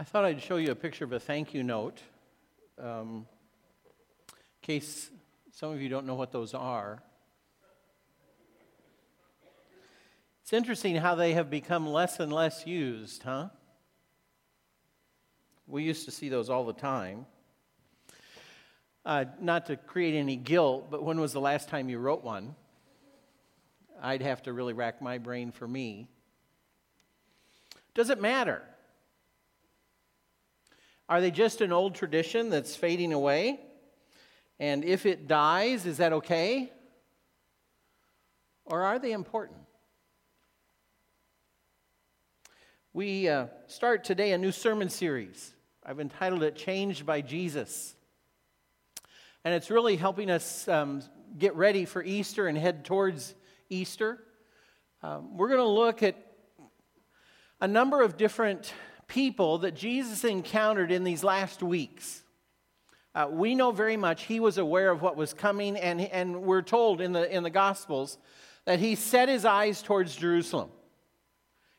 I thought I'd show you a picture of a thank you note, in case some of you don't know what those are. It's interesting how they have become less and less used, huh? We used to see those all the time. Not to create any guilt, but when was the last time you wrote one? I'd have to really rack my brain for me. Does it matter? Are they just an old tradition that's fading away? And if it dies, is that okay? Or are they important? We start today a new sermon series. I've entitled it Changed by Jesus. And it's really helping us get ready for Easter and head towards Easter. We're going to look at a number of different people that Jesus encountered in these last weeks. We know very much he was aware of what was coming, and we're told in the Gospels that he set his eyes towards Jerusalem.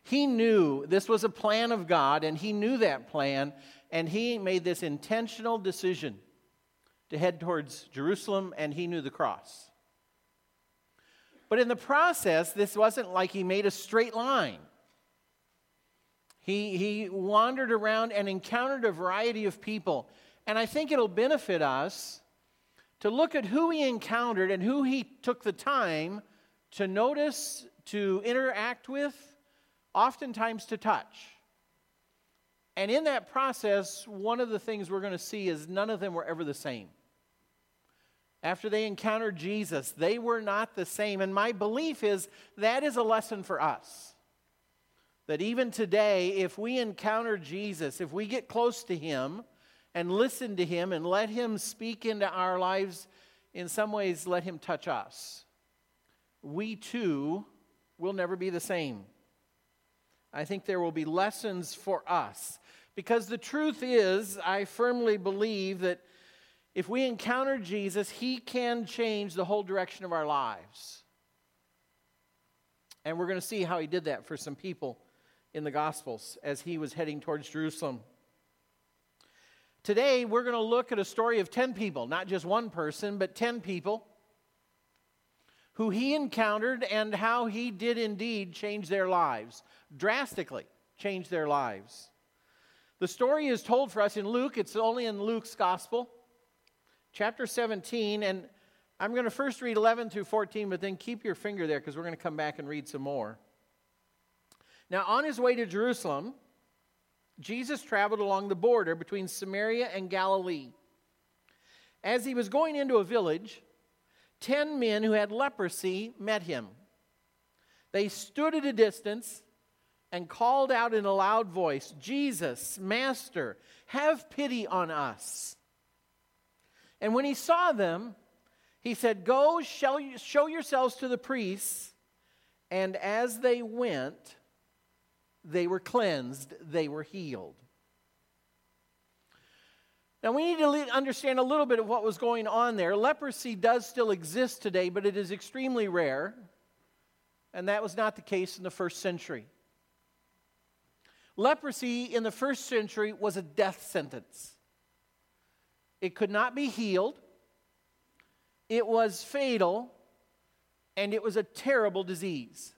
He knew this was a plan of God, and he knew that plan, and he made this intentional decision to head towards Jerusalem, and he knew the cross. But in the process, this wasn't like he made a straight line. He wandered around and encountered a variety of people. And I think it'll benefit us to look at who he encountered and who he took the time to notice, to interact with, oftentimes to touch. And in that process, one of the things we're going to see is none of them were ever the same. After they encountered Jesus, they were not the same. And my belief is that is a lesson for us. That even today, if we encounter Jesus, if we get close to him, and listen to him and let him speak into our lives. In some ways, let him touch us. We too will never be the same. I think there will be lessons for us. Because the truth is, I firmly believe that if we encounter Jesus, he can change the whole direction of our lives. And we're going to see how he did that for some people in the Gospels as he was heading towards Jerusalem. Today, we're going to look at a story of 10 people, not just one person, but 10 people who he encountered and how he did indeed change their lives, drastically change their lives. The story is told for us in Luke. It's only in Luke's Gospel, chapter 17, and I'm going to first read 11 through 14, but then keep your finger there because we're going to come back and read some more. Now, on his way to Jerusalem, Jesus traveled along the border between Samaria and Galilee. As he was going into a village, 10 men who had leprosy met him. They stood at a distance and called out in a loud voice, "Jesus, Master, have pity on us." And when he saw them, he said, "Go, show yourselves to the priests." And as they went, they were cleansed, they were healed. Now we need to understand a little bit of what was going on there. Leprosy does still exist today, but it is extremely rare. And that was not the case in the first century. Leprosy in the first century was a death sentence. It could not be healed. It was fatal. And it was a terrible disease.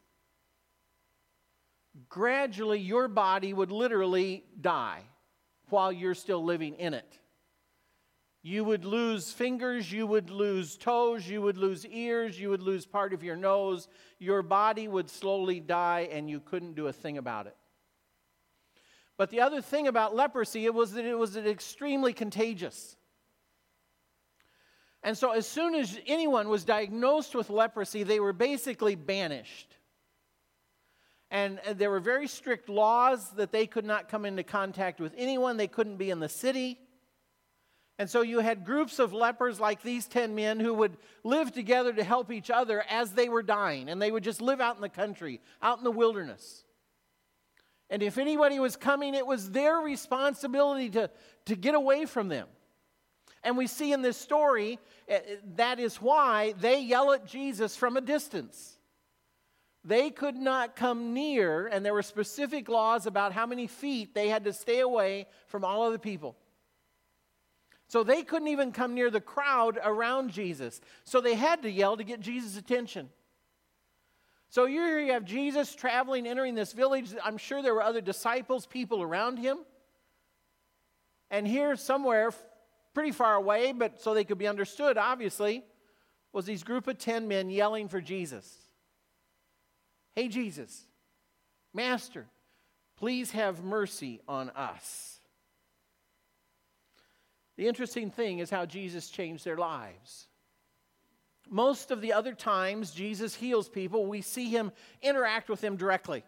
Gradually, your body would literally die while you're still living in it. You would lose fingers, you would lose toes, you would lose ears, you would lose part of your nose. Your body would slowly die, and you couldn't do a thing about it. But the other thing about leprosy, it was extremely contagious. And so as soon as anyone was diagnosed with leprosy, they were basically banished. And there were very strict laws that they could not come into contact with anyone. They couldn't be in the city. And so you had groups of lepers like these 10 men who would live together to help each other as they were dying. And they would just live out in the country, out in the wilderness. And if anybody was coming, it was their responsibility to get away from them. And we see in this story, that is why they yell at Jesus from a distance. They could not come near, and there were specific laws about how many feet they had to stay away from all other people. So they couldn't even come near the crowd around Jesus. So they had to yell to get Jesus' attention. So here you have Jesus traveling, entering this village. I'm sure there were other disciples, people around him. And here somewhere, pretty far away, but so they could be understood, obviously, was these group of 10 men yelling for Jesus. Hey, Jesus, Master, please have mercy on us. The interesting thing is how Jesus changed their lives. Most of the other times Jesus heals people, we see him interact with them directly.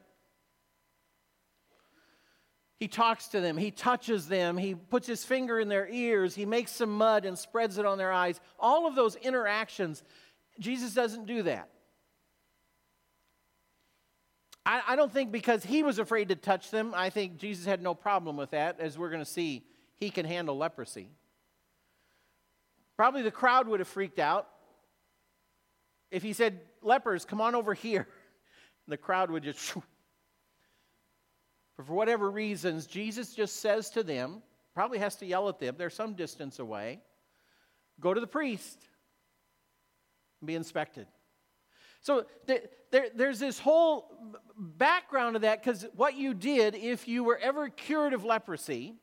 He talks to them, he touches them, he puts his finger in their ears, he makes some mud and spreads it on their eyes. All of those interactions, Jesus doesn't do that. I don't think because he was afraid to touch them. I think Jesus had no problem with that, as we're going to see. He can handle leprosy. Probably the crowd would have freaked out. If he said, lepers, come on over here, the crowd would just shoo. But for whatever reasons, Jesus just says to them, probably has to yell at them, they're some distance away, go to the priest and be inspected. So there's this whole background of that, because what you did, if you were ever cured of leprosy,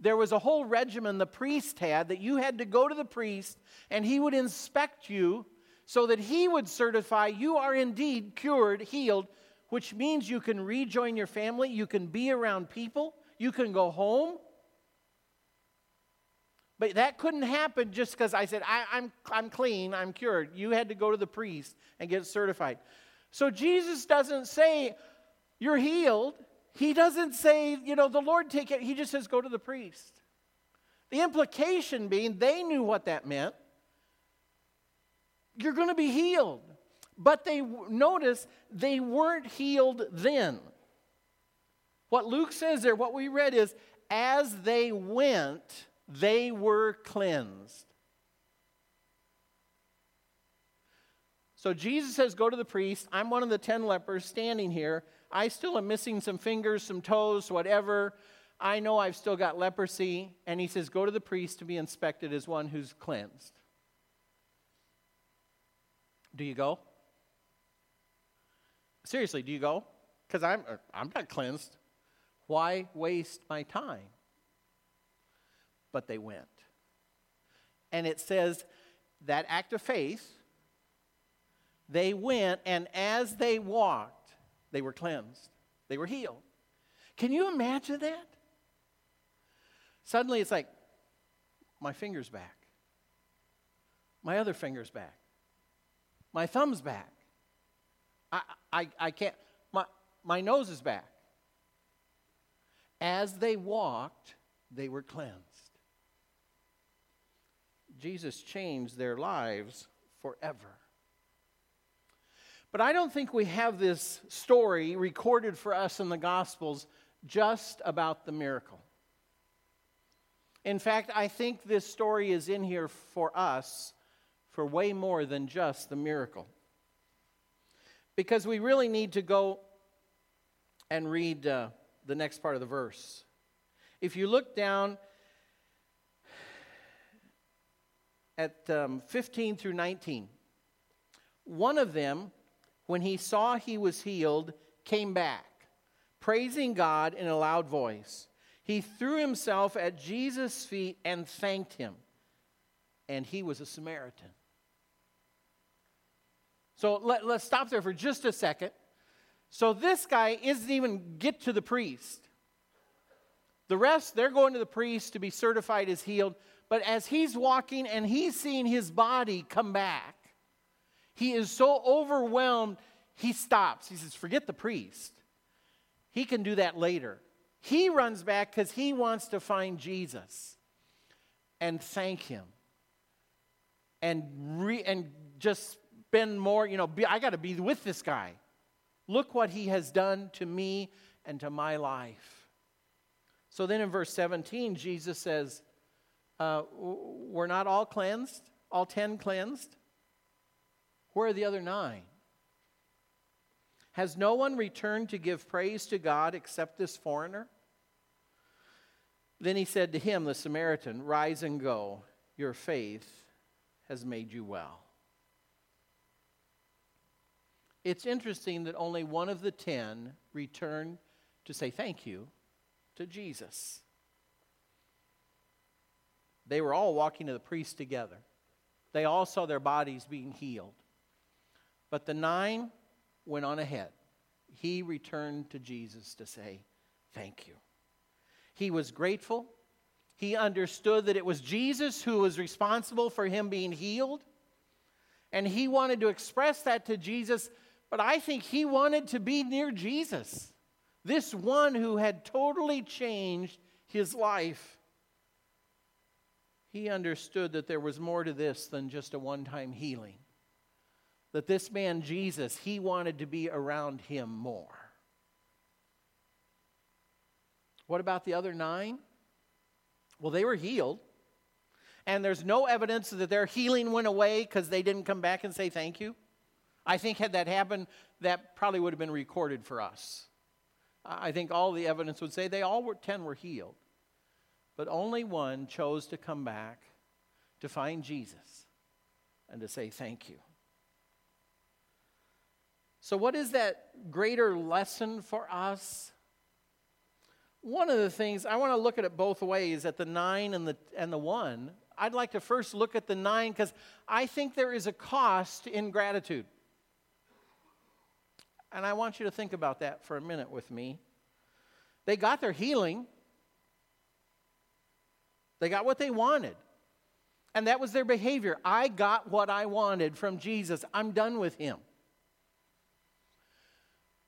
there was a whole regimen the priest had that you had to go to the priest and he would inspect you so that he would certify you are indeed cured, healed, which means you can rejoin your family, you can be around people, you can go home. But that couldn't happen just because I said, I'm clean, I'm cured. You had to go to the priest and get certified. So Jesus doesn't say, you're healed. He doesn't say, the Lord take it. He just says, go to the priest. The implication being, they knew what that meant. You're going to be healed. But notice, they weren't healed then. What Luke says there, what we read is, as they went, they were cleansed. So Jesus says, go to the priest. I'm one of the 10 lepers standing here. I still am missing some fingers, some toes, whatever. I know I've still got leprosy. And he says, go to the priest to be inspected as one who's cleansed. Do you go? Seriously, do you go? Because I'm not cleansed. Why waste my time? But they went. And it says that act of faith, they went, and as they walked, they were cleansed. They were healed. Can you imagine that? Suddenly it's like, my finger's back. My other finger's back. My thumb's back. I can't. My nose is back. As they walked, they were cleansed. Jesus changed their lives forever. But I don't think we have this story recorded for us in the Gospels just about the miracle. In fact, I think this story is in here for us for way more than just the miracle. Because we really need to go and read the next part of the verse. If you look down at 15 through 19, one of them, when he saw he was healed, came back, praising God in a loud voice. He threw himself at Jesus' feet and thanked him. And he was a Samaritan. So let's stop there for just a second. So this guy isn't even get to the priest. The rest, they're going to the priest to be certified as healed. But as he's walking and he's seeing his body come back, he is so overwhelmed, he stops. He says, forget the priest. He can do that later. He runs back because he wants to find Jesus and thank him and just spend more, I got to be with this guy. Look what he has done to me and to my life. So then in verse 17, Jesus says, were not all cleansed? All 10 cleansed? Where are the other 9? Has no one returned to give praise to God except this foreigner?" Then he said to him, the Samaritan, "Rise and go. Your faith has made you well." It's interesting that only one of the 10 returned to say thank you to Jesus. They were all walking to the priest together. They all saw their bodies being healed. But the 9 went on ahead. He returned to Jesus to say thank you. He was grateful. He understood that it was Jesus who was responsible for him being healed. And he wanted to express that to Jesus, but I think he wanted to be near Jesus, this one who had totally changed his life. He understood that there was more to this than just a one-time healing. That this man, Jesus, he wanted to be around him more. What about the other 9? Well, they were healed. And there's no evidence that their healing went away because they didn't come back and say thank you. I think had that happened, that probably would have been recorded for us. I think all the evidence would say they all were 10 were healed. But only one chose to come back to find Jesus and to say thank you. So what is that greater lesson for us? One of the things, I want to look at it both ways, at the 9 and the 1. I'd like to first look at the 9 because I think there is a cost in gratitude. And I want you to think about that for a minute with me. They got their healing. They got what they wanted. And that was their behavior. I got what I wanted from Jesus. I'm done with him.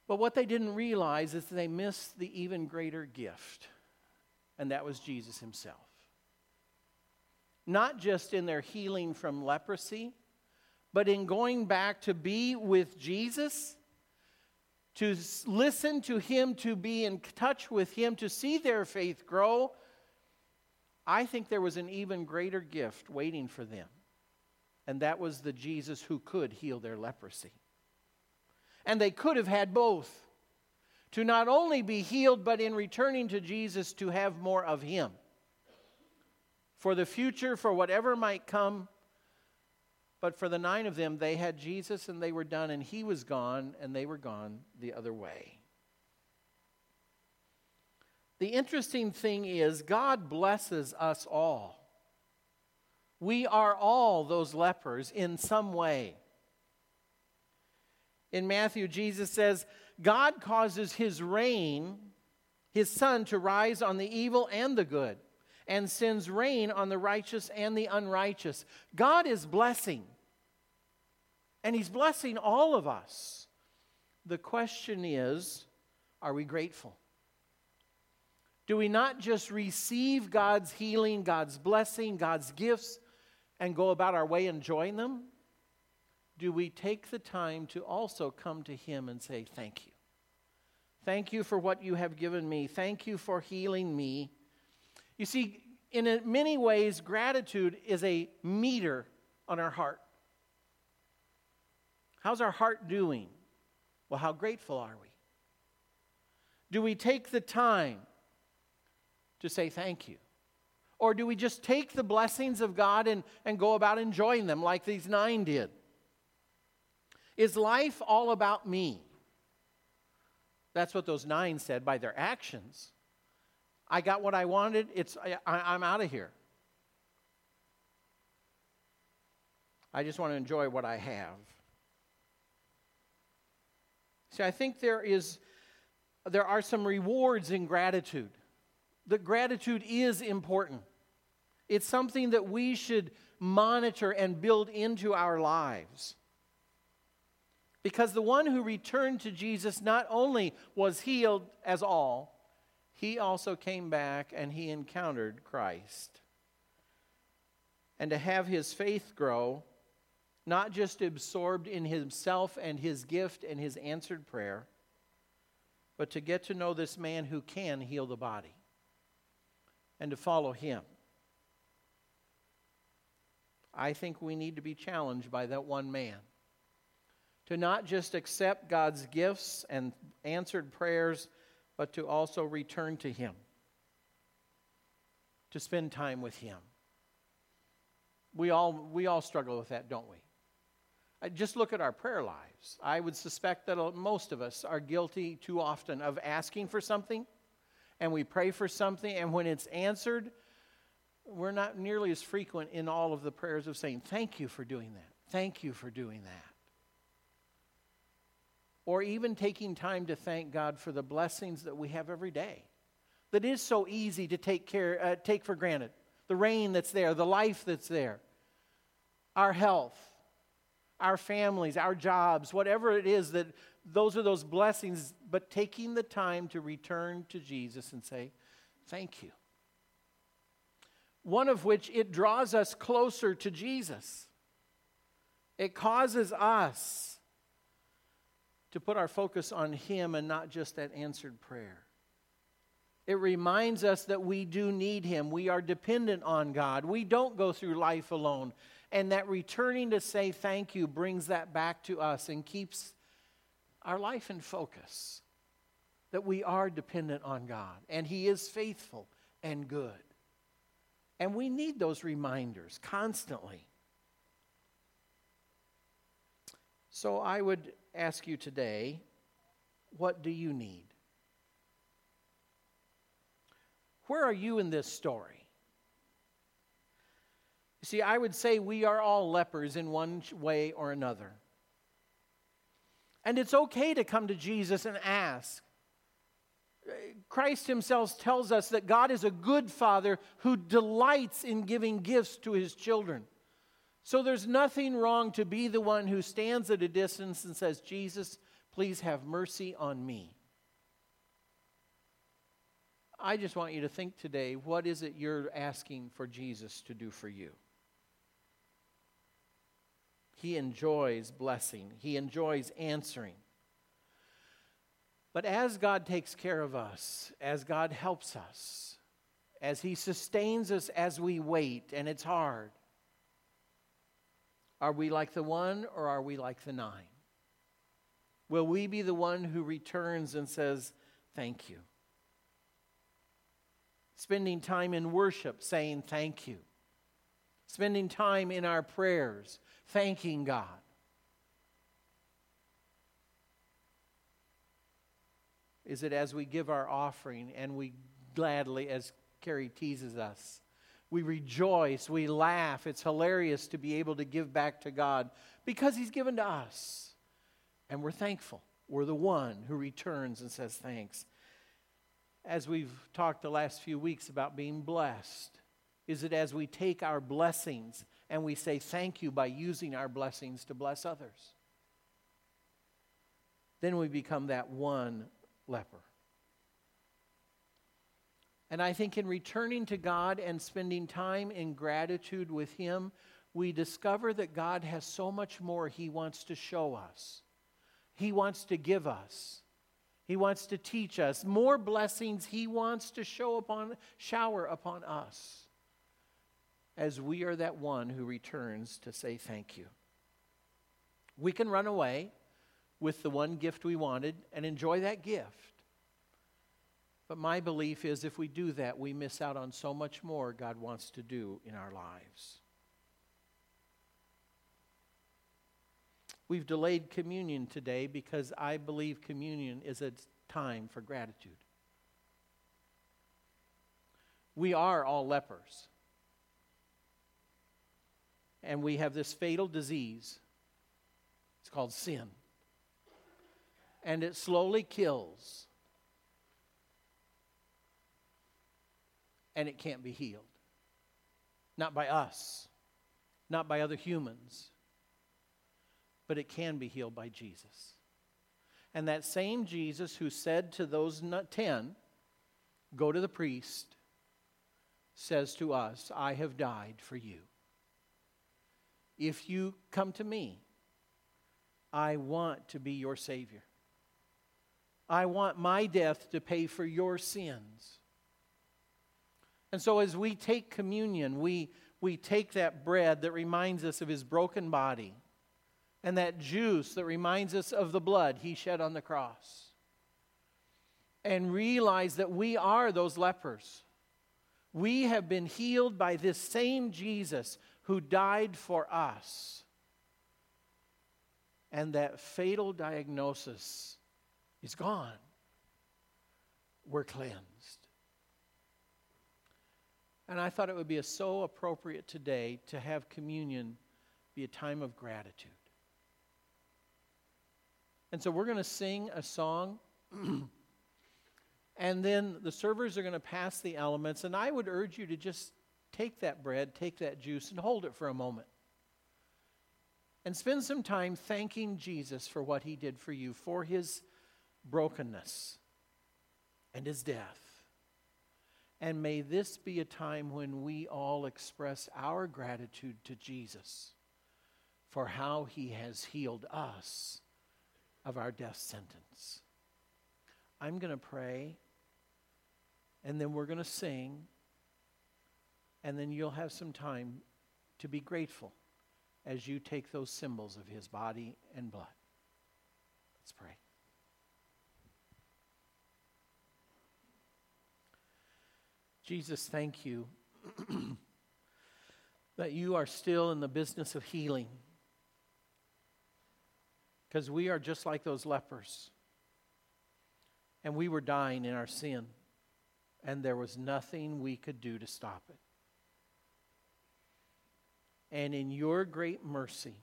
But what they didn't realize is they missed the even greater gift. And that was Jesus himself. Not just in their healing from leprosy, but in going back to be with Jesus, to listen to him, to be in touch with him, to see their faith grow. I think there was an even greater gift waiting for them. And that was the Jesus who could heal their leprosy. And they could have had both. To not only be healed, but in returning to Jesus, to have more of him. For the future, for whatever might come. But for the 9 of them, they had Jesus and they were done, and he was gone, and they were gone the other way. The interesting thing is, God blesses us all. We are all those lepers in some way. In Matthew, Jesus says, God causes his rain, his sun, to rise on the evil and the good, and sends rain on the righteous and the unrighteous. God is blessing, and he's blessing all of us. The question is, are we grateful? Do we not just receive God's healing, God's blessing, God's gifts, and go about our way enjoying them? Do we take the time to also come to him and say, thank you. Thank you for what you have given me. Thank you for healing me. You see, in many ways, gratitude is a meter on our heart. How's our heart doing? Well, how grateful are we? Do we take the time to say thank you? Or do we just take the blessings of God and go about enjoying them like these 9 did? Is life all about me? That's what those 9 said by their actions. I got what I wanted. I'm out of here. I just want to enjoy what I have. See, I think there are some rewards in gratitude. That gratitude is important. It's something that we should monitor and build into our lives. Because the one who returned to Jesus not only was healed as all, he also came back and he encountered Christ. And to have his faith grow, not just absorbed in himself and his gift and his answered prayer, but to get to know this man who can heal the body and to follow him. I think we need to be challenged by that one man. to not just accept God's gifts and answered prayers, but to also return to Him, to spend time with Him. We all struggle with that, don't we? Just look at our prayer lives. I would suspect that most of us are guilty too often of asking for something, and we pray for something, and when it's answered, we're not nearly as frequent in all of the prayers of saying, thank you for doing that. Thank you for doing that. Or even taking time to thank God for the blessings that we have every day. That is so easy to take for granted. The rain that's there, the life that's there, our health, our families, our jobs, whatever it is, that those are those blessings. But taking the time to return to Jesus and say, thank you. One of which, it draws us closer to Jesus. It causes us to put our focus on Him and not just that answered prayer. It reminds us that we do need Him. We are dependent on God. We don't go through life alone. And that returning to say thank you brings that back to us and keeps our life in focus. That we are dependent on God. And He is faithful and good. And we need those reminders constantly. So I would ask you today, what do you need? Where are you in this story? You see, I would say we are all lepers in one way or another. And it's okay to come to Jesus and ask. Christ Himself tells us that God is a good Father who delights in giving gifts to His children. So there's nothing wrong to be the one who stands at a distance and says, Jesus, please have mercy on me. I just want you to think today, what is it you're asking for Jesus to do for you? He enjoys blessing. He enjoys answering. But as God takes care of us, as God helps us, as He sustains us as we wait, and it's hard, are we like the one or are we like the nine? Will we be the one who returns and says, thank you? Spending time in worship saying thank you. Spending time in our prayers thanking God. Is it as we give our offering and we gladly, as Carrie teases us, we rejoice, we laugh. It's hilarious to be able to give back to God because He's given to us. And we're thankful. We're the one who returns and says thanks. As we've talked the last few weeks about being blessed, is it as we take our blessings and we say thank you by using our blessings to bless others? Then we become that one leper. And I think in returning to God and spending time in gratitude with Him, we discover that God has so much more He wants to show us. He wants to give us. He wants to teach us more blessings. He wants to shower upon us as we are that one who returns to say thank you. We can run away with the one gift we wanted and enjoy that gift. But my belief is if we do that, we miss out on so much more God wants to do in our lives. We've delayed communion today because I believe communion is a time for gratitude. We are all lepers. And we have this fatal disease. It's called sin. And it slowly kills. And it can't be healed. Not by us. Not by other humans. But it can be healed by Jesus. And that same Jesus who said to those 10, go to the priest, says to us, I have died for you. If you come to me, I want to be your Savior. I want my death to pay for your sins. And so as we take communion, we take that bread that reminds us of His broken body, and that juice that reminds us of the blood he shed on the cross. And realize that we are those lepers. We have been healed by this same Jesus who died for us. And that fatal diagnosis is gone. We're cleansed. And I thought it would be so appropriate today to have communion be a time of gratitude. And so we're going to sing a song. And then the servers are going to pass the elements. And I would urge you to just take that bread, take that juice, and hold it for a moment. And spend some time thanking Jesus for what he did for you, for his brokenness and his death. And may this be a time when we all express our gratitude to Jesus for how he has healed us of our death sentence. I'm going to pray, and then we're going to sing, and then you'll have some time to be grateful as you take those symbols of his body and blood. Let's pray. Jesus, thank you that you are still in the business of healing. Because we are just like those lepers. And we were dying in our sin. And there was nothing we could do to stop it. And in your great mercy,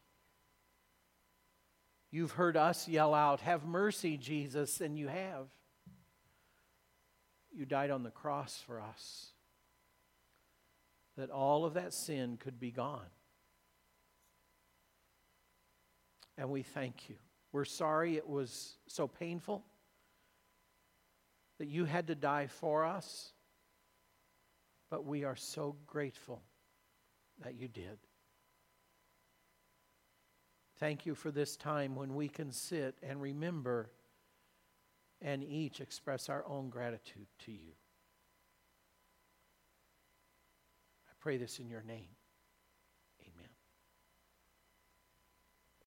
you've heard us yell out, "Have mercy, Jesus," and you have. You died on the cross for us, that all of that sin could be gone. And we thank you. We're sorry it was so painful that you had to die for us, but we are so grateful that you did. Thank you for this time when we can sit and remember and each express our own gratitude to you. I pray this in your name.